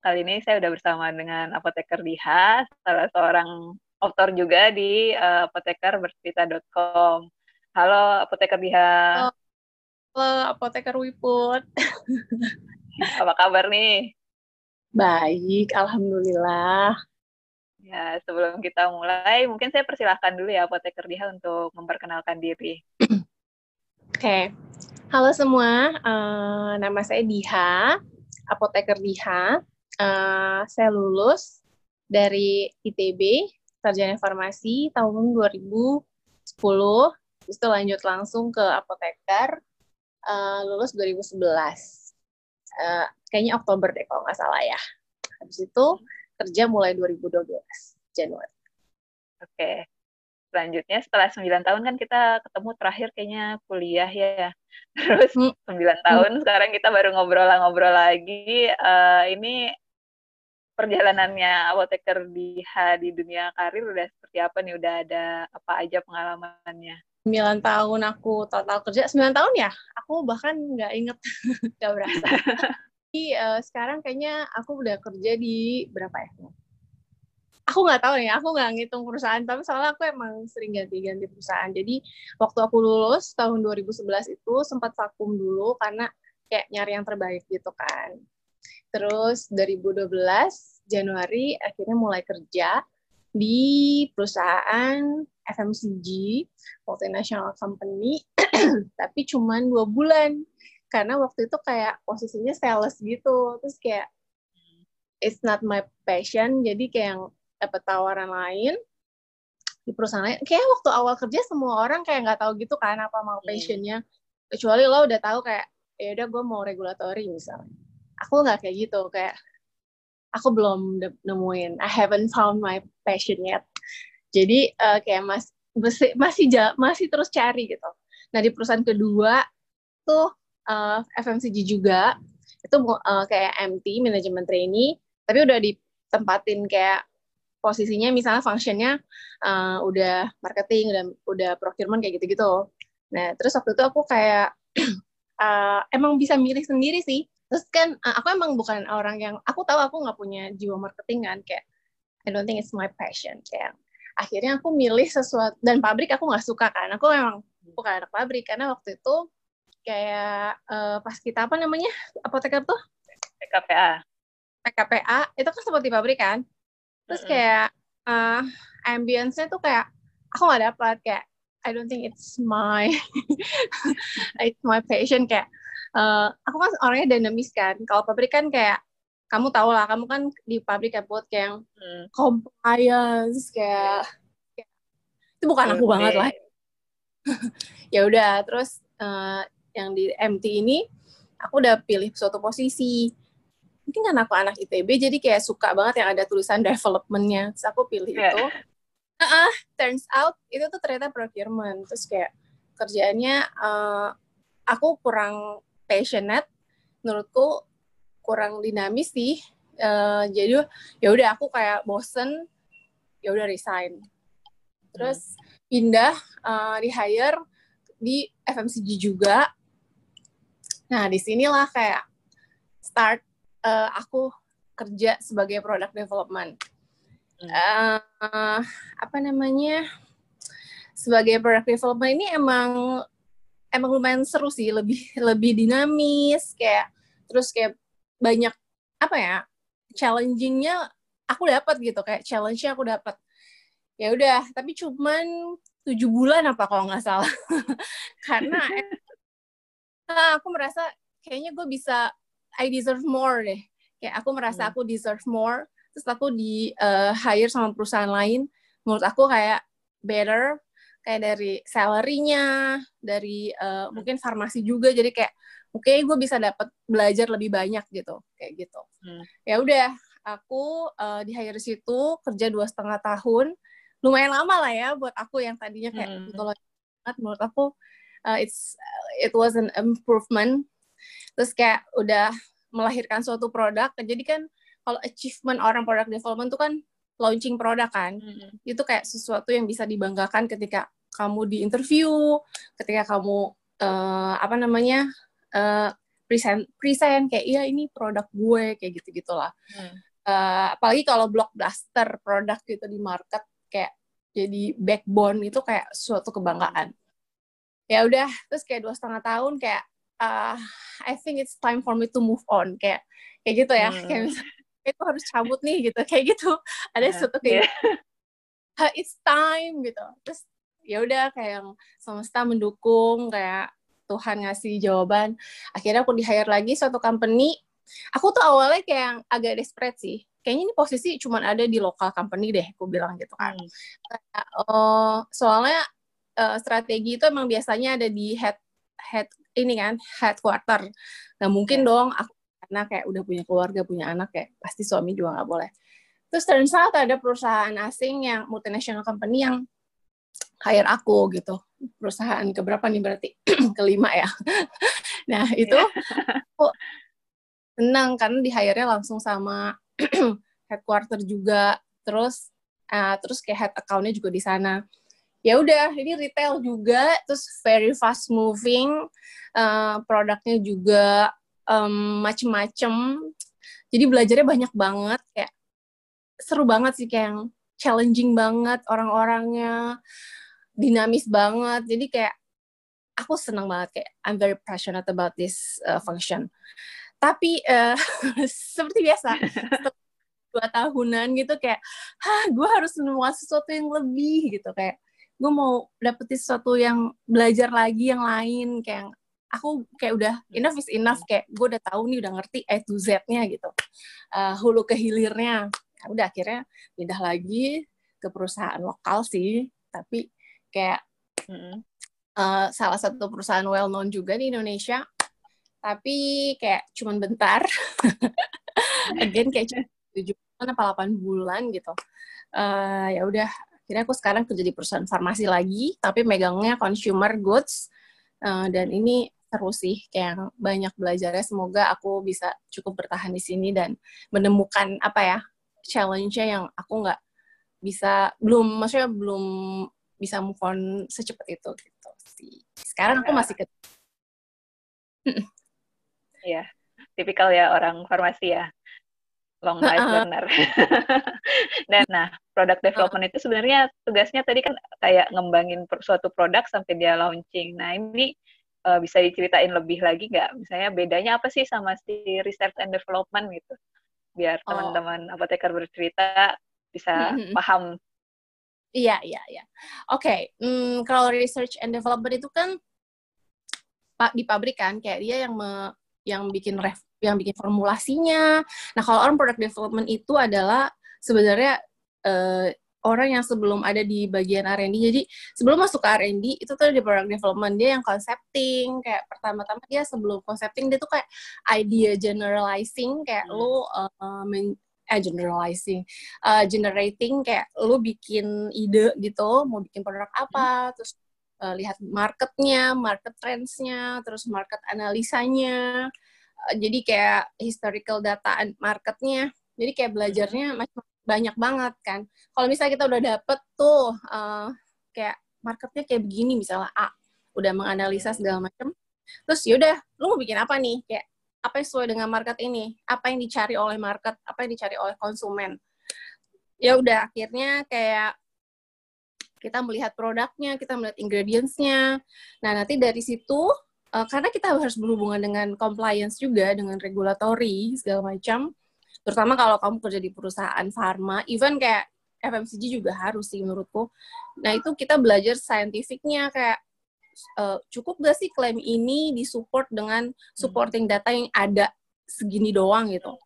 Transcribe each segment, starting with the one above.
Kali ini saya sudah bersama dengan Apoteker Diha, salah seorang author juga di apotekerbercerita.com. Halo Apoteker Diha. Halo Apoteker Wiput. Apa kabar nih? Baik, alhamdulillah. Ya, sebelum kita mulai, mungkin saya persilahkan dulu ya Apoteker Diha untuk memperkenalkan diri. Oke. Halo semua, nama saya Diha, Apoteker Diha. Saya lulus dari ITB, Sarjana Farmasi, tahun 2010. Terus itu lanjut langsung ke apoteker, lulus 2011. Kayaknya Oktober deh kalau nggak salah ya. Habis itu kerja mulai 2012, Januari. Oke. Selanjutnya setelah 9 tahun kan kita ketemu terakhir kayaknya kuliah ya. Terus 9 tahun sekarang kita baru ngobrol lagi. Ini perjalanannya Apoteker Diha di dunia karir udah seperti apa nih? Udah ada apa aja pengalamannya? 9 tahun aku total kerja, 9 tahun ya? Aku bahkan nggak inget, nggak berasa. Jadi sekarang kayaknya aku udah kerja di berapa ya? Aku nggak tahu nih, aku nggak ngitung perusahaan, tapi soalnya aku emang sering ganti-ganti perusahaan. Jadi waktu aku lulus tahun 2011 itu sempat vakum dulu karena kayak nyari yang terbaik gitu kan. Terus 2012 Januari akhirnya mulai kerja di perusahaan FMCG, multinational company, tapi cuman 2 bulan karena waktu itu kayak posisinya sales gitu, terus kayak it's not my passion, jadi kayak dapat tawaran lain di perusahaan lain. Kayak waktu awal kerja semua orang kayak nggak tahu gitu kan apa mau passionnya, kecuali lo udah tahu kayak ya udah gue mau regulatory misalnya. Aku nggak kayak gitu, kayak aku belum nemuin, I haven't found my passion yet. Jadi kayak masih terus cari gitu. Nah di perusahaan kedua tuh FMCG juga, itu kayak MT, manajemen trainee, tapi udah ditempatin kayak posisinya misalnya functionnya udah marketing, udah procurement kayak gitu-gitu. Nah terus waktu itu aku kayak emang bisa milih sendiri sih. Terus kan, aku emang bukan orang yang, aku tahu aku nggak punya jiwa marketing kan, kayak, I don't think it's my passion, kayak. Akhirnya aku milih sesuatu, dan pabrik aku nggak suka kan, aku memang bukan anak pabrik, karena waktu itu kayak, pas kita apa namanya, apoteker tuh? PKPA, itu kan seperti pabrik kan, terus kayak, ambience-nya tuh kayak, aku nggak dapat, kayak, I don't think it's my passion, kayak, aku kan orangnya dinamis kan. Kalau pabrik kan kayak kamu tahu lah, kamu kan di pabrik ya buat kayak compliance kayak itu bukan aku banget lah. Ya udah, terus yang di MT ini aku udah pilih suatu posisi. Mungkin kan aku anak ITB jadi kayak suka banget yang ada tulisan development-nya. Terus aku pilih itu. Turns out itu tuh ternyata procurement. Terus kayak kerjaannya aku kurang passionate, menurutku kurang dinamis sih. Jadi ya udah aku kayak bosen, ya udah resign. Terus pindah di hire di FMCG juga. Nah disinilah kayak start aku kerja sebagai product development. Apa namanya? Sebagai product development ini emang lumayan seru sih, lebih dinamis kayak, terus kayak banyak apa ya, challenging-nya aku dapat gitu, kayak challenge-nya aku dapat. Ya udah, tapi cuman 7 bulan apa kalau nggak salah. Karena aku merasa kayaknya gue bisa, I deserve more deh. Kayak aku merasa aku deserve more, terus aku di hire sama perusahaan lain, menurut aku kayak better. Kayak dari salary-nya, dari mungkin farmasi juga, jadi kayak mungkin gue bisa dapat belajar lebih banyak gitu, kayak gitu. Ya udah, aku di hire situ kerja 2,5 tahun, lumayan lama lah ya buat aku yang tadinya kayak mitologi banget. Menurut aku it was an improvement. Terus kayak udah melahirkan suatu produk, jadi kan kalau achievement orang product development tuh kan launching produk kan, itu kayak sesuatu yang bisa dibanggakan ketika kamu di interview, ketika kamu present kayak iya ini produk gue kayak gitu-gitulah. Apalagi kalau blockbuster produk gitu di market kayak jadi backbone itu kayak suatu kebanggaan. Ya udah, terus kayak 2,5 tahun kayak I think it's time for me to move on kayak gitu ya. Kayak misalnya itu harus cabut nih gitu. Kayak gitu. Ada suatu kayak it's time gitu. Terus ya udah kayak semesta mendukung, kayak Tuhan ngasih jawaban. Akhirnya aku di-hire lagi suatu company. Aku tuh awalnya kayak agak desperate sih. Kayaknya ini posisi cuma ada di lokal company deh, aku bilang gitu kan. Soalnya strategi itu emang biasanya ada di head ini kan, headquarter. Nah mungkin dong aku karena kayak udah punya keluarga, punya anak kayak pasti suami juga nggak boleh. Terus turns out ada perusahaan asing yang multinational company yang hire aku gitu. Perusahaan keberapa nih berarti? Kelima ya. Nah itu aku senang karena di-hire-nya langsung sama headquarter juga. Terus kayak head account-nya juga di sana. Ya udah, ini retail juga, terus very fast moving, produknya juga macem-macem. Jadi belajarnya banyak banget, kayak seru banget sih, kayak yang challenging banget, orang-orangnya dinamis banget. Jadi kayak aku seneng banget, kayak I'm very passionate about this function. Tapi seperti biasa 2 tahunan gitu kayak gue harus menemukan sesuatu yang lebih gitu, kayak gue mau dapetin sesuatu yang belajar lagi yang lain, kayak aku kayak udah enough is enough, kayak gue udah tahu nih, udah ngerti A to Z-nya gitu, hulu ke hilirnya. Udah akhirnya pindah lagi ke perusahaan lokal sih, tapi kayak salah satu perusahaan well known juga di Indonesia, tapi kayak cuman bentar. Again kayak cuma 7 bulan atau 8 bulan gitu. Ya udah akhirnya aku sekarang kerja di perusahaan farmasi lagi, tapi megangnya consumer goods, dan ini seru sih, kayak banyak belajarnya. Semoga aku bisa cukup bertahan di sini dan menemukan apa ya challenge-nya yang aku nggak bisa, belum bisa move on secepat itu gitu sih. Sekarang aku masih iya, tipikal ya orang farmasi ya, long life learner. Dan nah, product development itu sebenarnya tugasnya tadi kan kayak ngembangin suatu produk sampai dia launching. Nah ini bisa diceritain lebih lagi nggak? Misalnya bedanya apa sih sama si research and development gitu? Biar teman-teman apoteker bercerita bisa paham. Iya. Oke, kalau research and development itu kan di pabrik kan, kayak dia yang bikin formulasinya. Nah, kalau orang product development itu adalah sebenarnya orang yang sebelum ada di bagian R&D. Jadi, sebelum masuk ke R&D, itu tuh di product development dia yang concepting. Kayak pertama-tama dia sebelum concepting, dia tuh kayak idea generalizing. Kayak lo generating, kayak lo bikin ide gitu, mau bikin produk apa, terus lihat marketnya, market trends-nya, terus market analisanya. Jadi kayak historical data marketnya. Jadi kayak belajarnya macam banyak banget kan. Kalau misalnya kita udah dapet tuh kayak marketnya kayak begini misalnya A, udah menganalisa segala macam. Terus yaudah, lu mau bikin apa nih? Kayak apa yang sesuai dengan market ini? Apa yang dicari oleh market? Apa yang dicari oleh konsumen? Ya udah, akhirnya kayak kita melihat produknya, kita melihat ingredients-nya. Nah nanti dari situ, karena kita harus berhubungan dengan compliance juga, dengan regulatory segala macam. Terutama kalau kamu kerja di perusahaan pharma, even kayak FMCG juga harus sih menurutku. Nah itu kita belajar scientific-nya, kayak cukup gak sih klaim ini disupport dengan supporting data yang ada segini doang gitu.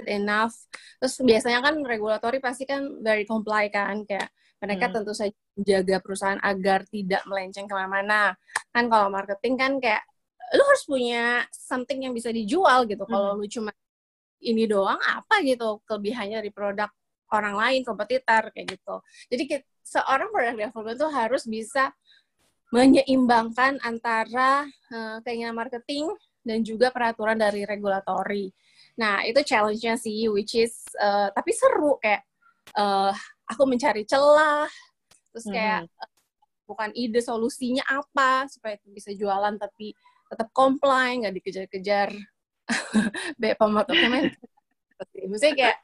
Enough. Terus biasanya kan regulatory pasti kan very comply kan, kayak mereka tentu saja menjaga perusahaan agar tidak melenceng kemana-mana. Kan kalau marketing kan kayak lu harus punya something yang bisa dijual gitu. Kalau lu cuma ini doang apa gitu kelebihannya dari produk orang lain, kompetitor, kayak gitu. Jadi seorang product developer itu harus bisa menyeimbangkan antara keinginan marketing dan juga peraturan dari regulatory. Nah itu challenge-nya sih, which is tapi seru, kayak aku mencari celah, terus kayak bukan ide solusinya apa supaya itu bisa jualan tapi tetap comply, nggak dikejar-kejar biaya pemotongnya. Maksudnya kayak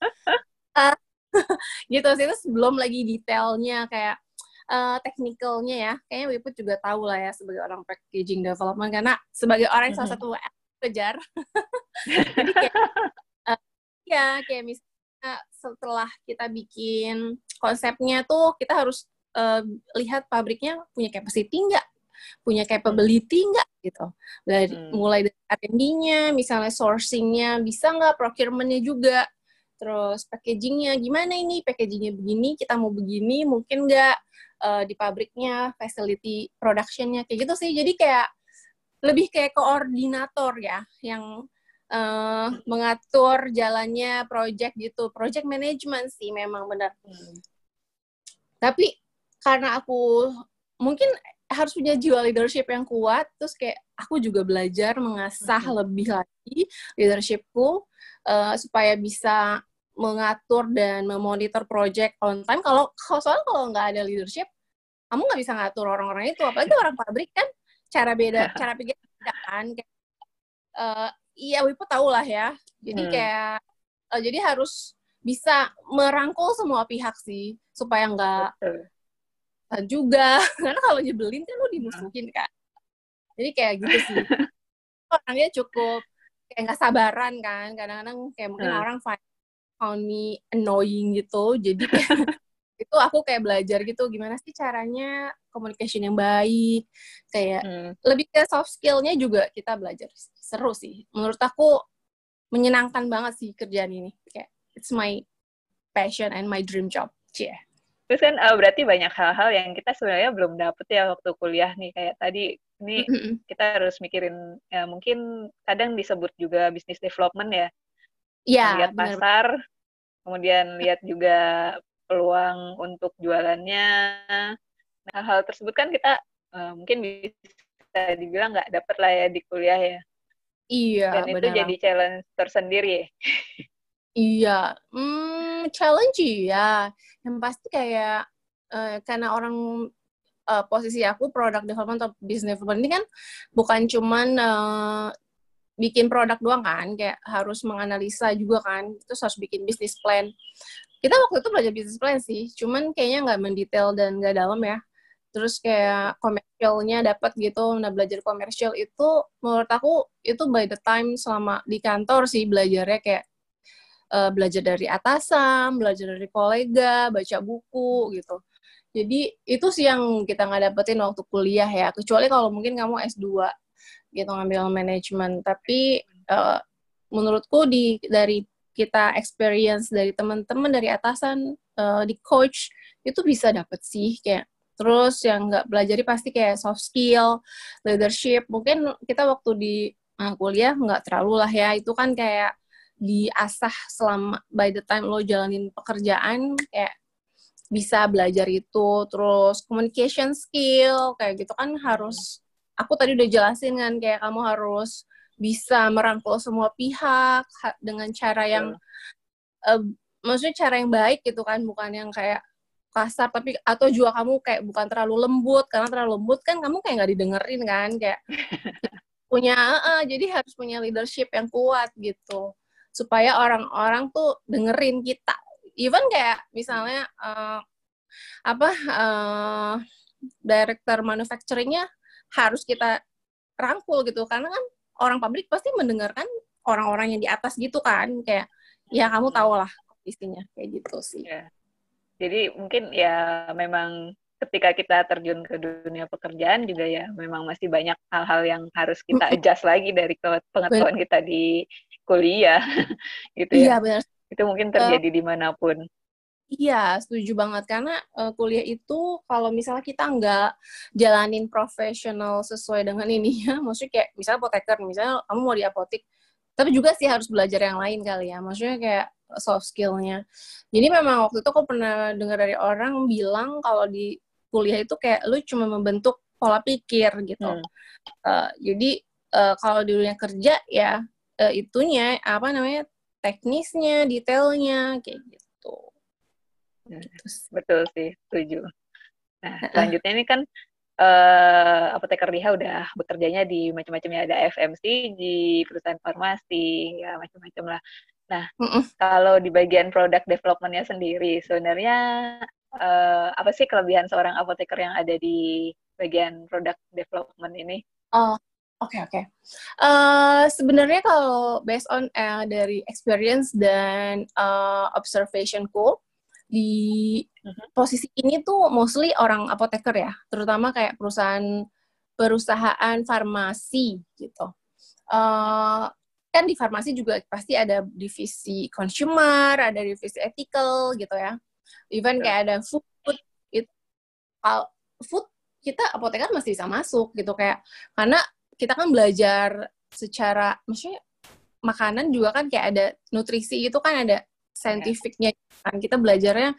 gitu sih, terus belum lagi detailnya kayak teknikalnya ya. Kayaknya Wiput juga tahu lah ya sebagai orang packaging development, karena sebagai orang salah satu kejar. Jadi kayak ya kayak misalnya setelah kita bikin konsepnya tuh kita harus lihat pabriknya punya capacity nggak, punya capability nggak gitu. Dari, mulai dari R&D-nya, misalnya sourcing-nya bisa nggak, procurement-nya juga, terus packaging-nya gimana, ini packaging-nya begini, kita mau begini mungkin nggak di pabriknya, facility production-nya kayak gitu sih. Jadi kayak lebih kayak koordinator ya yang mengatur jalannya project gitu, project management sih memang benar. Tapi karena aku mungkin harus punya jiwa leadership yang kuat, terus kayak aku juga belajar mengasah lebih lagi leadershipku supaya bisa mengatur dan memonitor project on time. Kalau soalnya kalau nggak ada leadership, kamu nggak bisa ngatur orang-orang itu, apalagi orang pabrik kan cara beda, cara pikir beda kan. Kayak, iya, Wiput tahu lah ya. Jadi kayak, jadi harus bisa merangkul semua pihak sih, supaya nggak juga. Karena kalau nyebelin kan lu dimusuhin kan. Jadi kayak gitu sih. Orangnya cukup kayak nggak sabaran kan. Kadang-kadang kayak mungkin orang found me annoying gitu. Jadi kayak, itu aku kayak belajar gitu. Gimana sih caranya communication yang baik. Kayak lebih ke soft skill-nya juga kita belajar. Seru sih, menurut aku menyenangkan banget sih kerjaan ini. Kayak it's my passion and my dream job. Yeah. Terus kan berarti banyak hal-hal yang kita sebenarnya belum dapet ya waktu kuliah nih, kayak tadi ini kita harus mikirin ya, mungkin kadang disebut juga business development ya. Iya. Lihat pasar, kemudian lihat juga peluang untuk jualannya. Nah, hal-hal tersebut kan kita mungkin bisa dibilang nggak dapet lah ya di kuliah ya. Iya, dan beneran. Itu jadi challenge tersendiri ya? Iya, challenge ya. Yang pasti kayak, karena orang posisi aku, product development atau business development ini kan bukan cuman bikin produk doang kan, kayak harus menganalisa juga kan, terus harus bikin business plan. Kita waktu itu belajar business plan sih, cuman kayaknya nggak mendetail dan nggak dalam ya. Terus kayak komersialnya dapat gitu. Nah, belajar komersial itu menurut aku itu by the time selama di kantor sih belajarnya, kayak belajar dari atasan, belajar dari kolega, baca buku gitu. Jadi itu sih yang kita nggak dapetin waktu kuliah ya, kecuali kalau mungkin kamu S2 gitu ngambil manajemen. Tapi menurutku dari kita experience dari teman-teman, dari atasan, di coach itu bisa dapet sih kayak. Terus yang nggak belajari pasti kayak soft skill, leadership. Mungkin kita waktu di kuliah nggak terlalu lah ya. Itu kan kayak diasah selama by the time lo jalanin pekerjaan, kayak bisa belajar itu. Terus communication skill kayak gitu kan harus. Aku tadi udah jelasin kan kayak kamu harus bisa merangkul semua pihak dengan cara yang, maksudnya cara yang baik gitu kan, bukan yang kayak kasar, tapi atau juga kamu kayak bukan terlalu lembut, karena terlalu lembut kan kamu kayak nggak didengerin kan, kayak punya jadi harus punya leadership yang kuat gitu supaya orang-orang tuh dengerin kita. Even kayak misalnya director manufacturing-nya harus kita rangkul gitu, karena kan orang pabrik pasti mendengarkan orang-orang yang di atas gitu kan, kayak ya kamu tahu lah kondisinya kayak gitu sih. Yeah. Jadi mungkin ya memang ketika kita terjun ke dunia pekerjaan juga ya memang masih banyak hal-hal yang harus kita adjust lagi dari pengetahuan kita di kuliah gitu ya. Iya, benar. Itu mungkin terjadi dimanapun. Iya, setuju banget. Karena kuliah itu kalau misalnya kita nggak jalanin profesional sesuai dengan ininya, maksudnya kayak misalnya apoteker, misalnya kamu mau di apotek, tapi juga sih harus belajar yang lain kali ya, maksudnya kayak soft skill-nya. Jadi memang waktu itu aku pernah dengar dari orang bilang kalau di kuliah itu kayak lu cuma membentuk pola pikir gitu. Jadi kalau di dunia kerja ya itunya apa namanya, teknisnya, detailnya kayak gitu. Betul sih, setuju. Nah, selanjutnya ini kan Apoteker Diha udah bekerjanya di macam-macamnya, ada FMCG, perusahaan farmasi, ya macam-macam lah. Nah, kalau di bagian product development-nya sendiri, sebenarnya apa sih kelebihan seorang apoteker yang ada di bagian product development ini? Oh, oke. Sebenarnya kalau based on dari experience dan observationku, di posisi ini tuh mostly orang apoteker ya, terutama kayak perusahaan farmasi gitu. Kan di farmasi juga pasti ada divisi consumer, ada divisi ethical gitu ya. Even kayak ada food, itu kalau food kita apoteker masih bisa masuk gitu kayak, karena kita kan belajar secara, maksudnya makanan juga kan kayak ada nutrisi itu kan ada scientific-nya kan, kita belajarnya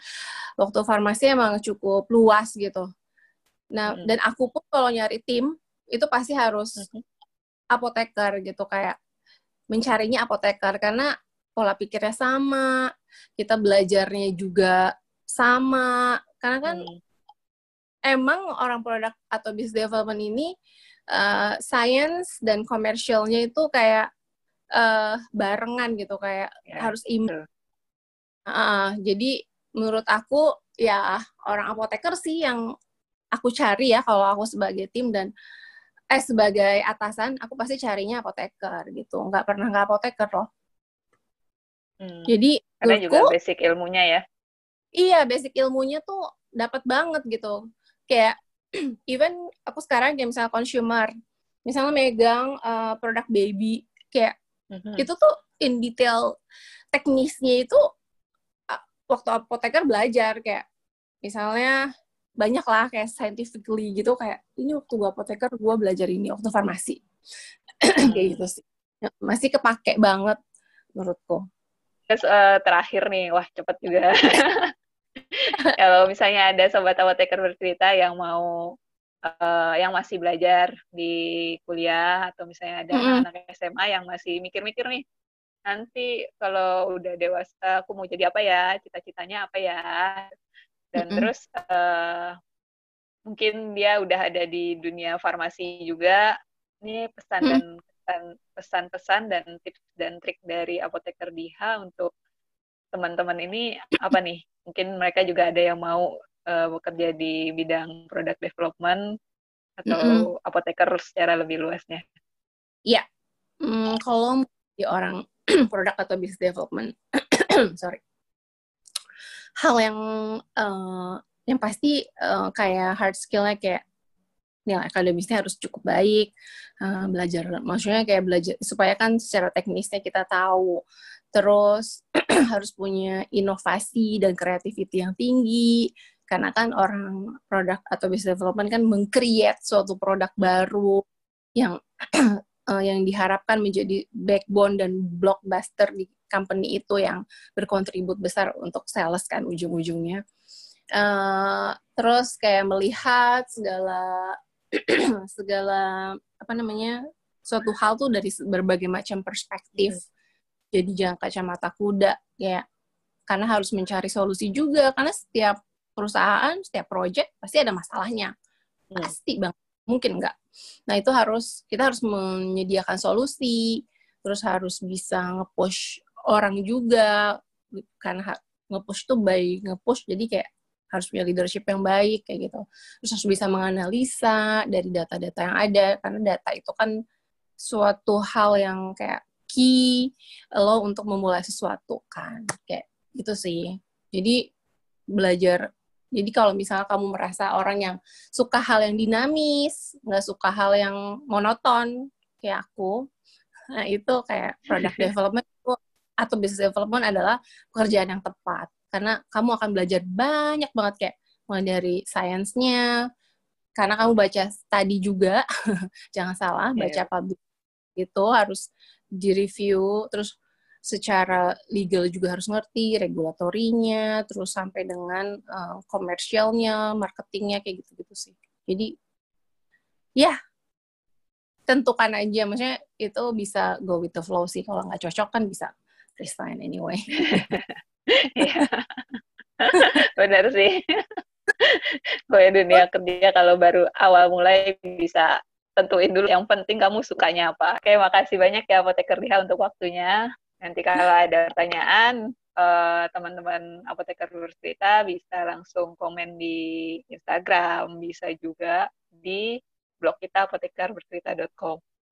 waktu farmasi emang cukup luas gitu. Nah, dan aku pun kalau nyari tim itu pasti harus apoteker gitu, kayak mencarinya apoteker karena pola pikirnya sama, kita belajarnya juga sama, karena kan emang orang produk atau business development ini science dan komersialnya itu kayak barengan gitu, kayak harus imbang. Jadi menurut aku ya orang apoteker sih yang aku cari ya, kalau aku sebagai tim dan sebagai atasan, aku pasti carinya apoteker gitu. Nggak pernah nggak apoteker loh. Jadi karena juga basic ilmunya ya. Iya, basic ilmunya tuh dapat banget gitu. Kayak even aku sekarang kayak misalnya consumer, misalnya megang produk baby, kayak itu tuh in detail teknisnya itu waktu apoteker belajar, kayak misalnya banyak lah kayak scientifically gitu, kayak ini waktu gue apoteker gue belajar ini, waktu farmasi kayak gitu sih masih kepake banget menurutku. Terus terakhir nih, wah cepet juga. Kalau misalnya ada sobat apoteker bercerita yang mau yang masih belajar di kuliah, atau misalnya ada anak SMA yang masih mikir-mikir nih, nanti kalau udah dewasa aku mau jadi apa ya, cita-citanya apa ya, dan terus mungkin dia udah ada di dunia farmasi juga. Ini pesan dan pesan-pesan dan tips dan trik dari Apoteker Diha untuk teman-teman ini apa nih? Mungkin mereka juga ada yang mau bekerja di bidang product development atau apoteker secara lebih luasnya. Iya. Kalau di orang product atau business development, sorry. Hal yang pasti kayak hard skill-nya kayak nilai akademisnya harus cukup baik, belajar, maksudnya kayak belajar supaya kan secara teknisnya kita tahu, terus harus punya inovasi dan kreativiti yang tinggi, karena kan orang produk atau business development kan meng-create suatu produk baru yang yang diharapkan menjadi backbone dan blockbuster di company itu yang berkontribut besar untuk sales kan ujung-ujungnya. Terus kayak melihat segala apa namanya suatu hal tuh dari berbagai macam perspektif. Jadi jangan kacamata kuda ya, karena harus mencari solusi juga, karena setiap perusahaan, setiap project pasti ada masalahnya, pasti banget, mungkin nggak. Nah itu kita harus menyediakan solusi, terus harus bisa nge-push orang juga, kan nge-push tuh by nge-push, jadi kayak harus punya leadership yang baik kayak gitu. Terus harus bisa menganalisa dari data-data yang ada, karena data itu kan suatu hal yang kayak key lo untuk memulai sesuatu kan, kayak gitu sih. Jadi belajar. Jadi kalau misalnya kamu merasa orang yang suka hal yang dinamis, nggak suka hal yang monoton kayak aku, nah itu kayak product development atau business development adalah pekerjaan yang tepat. Karena kamu akan belajar banyak banget, kayak mulai dari sainsnya, karena kamu baca study juga, jangan salah, baca public itu harus direview, terus secara legal juga harus ngerti, regulatorinya, terus sampai dengan komersialnya, marketingnya, kayak gitu-gitu sih. Jadi, ya, tentukan aja, maksudnya itu bisa go with the flow sih, kalau nggak cocok kan bisa resign anyway. Iya, benar sih. Go ya dunia kerja kalau baru awal mulai bisa tentuin dulu yang penting kamu sukanya apa. Oke, makasih banyak ya Apoteker Diha untuk waktunya. Nanti kalau ada pertanyaan teman-teman Apoteker Bercerita bisa langsung komen di Instagram, bisa juga di blog kita apotekerbercerita.com.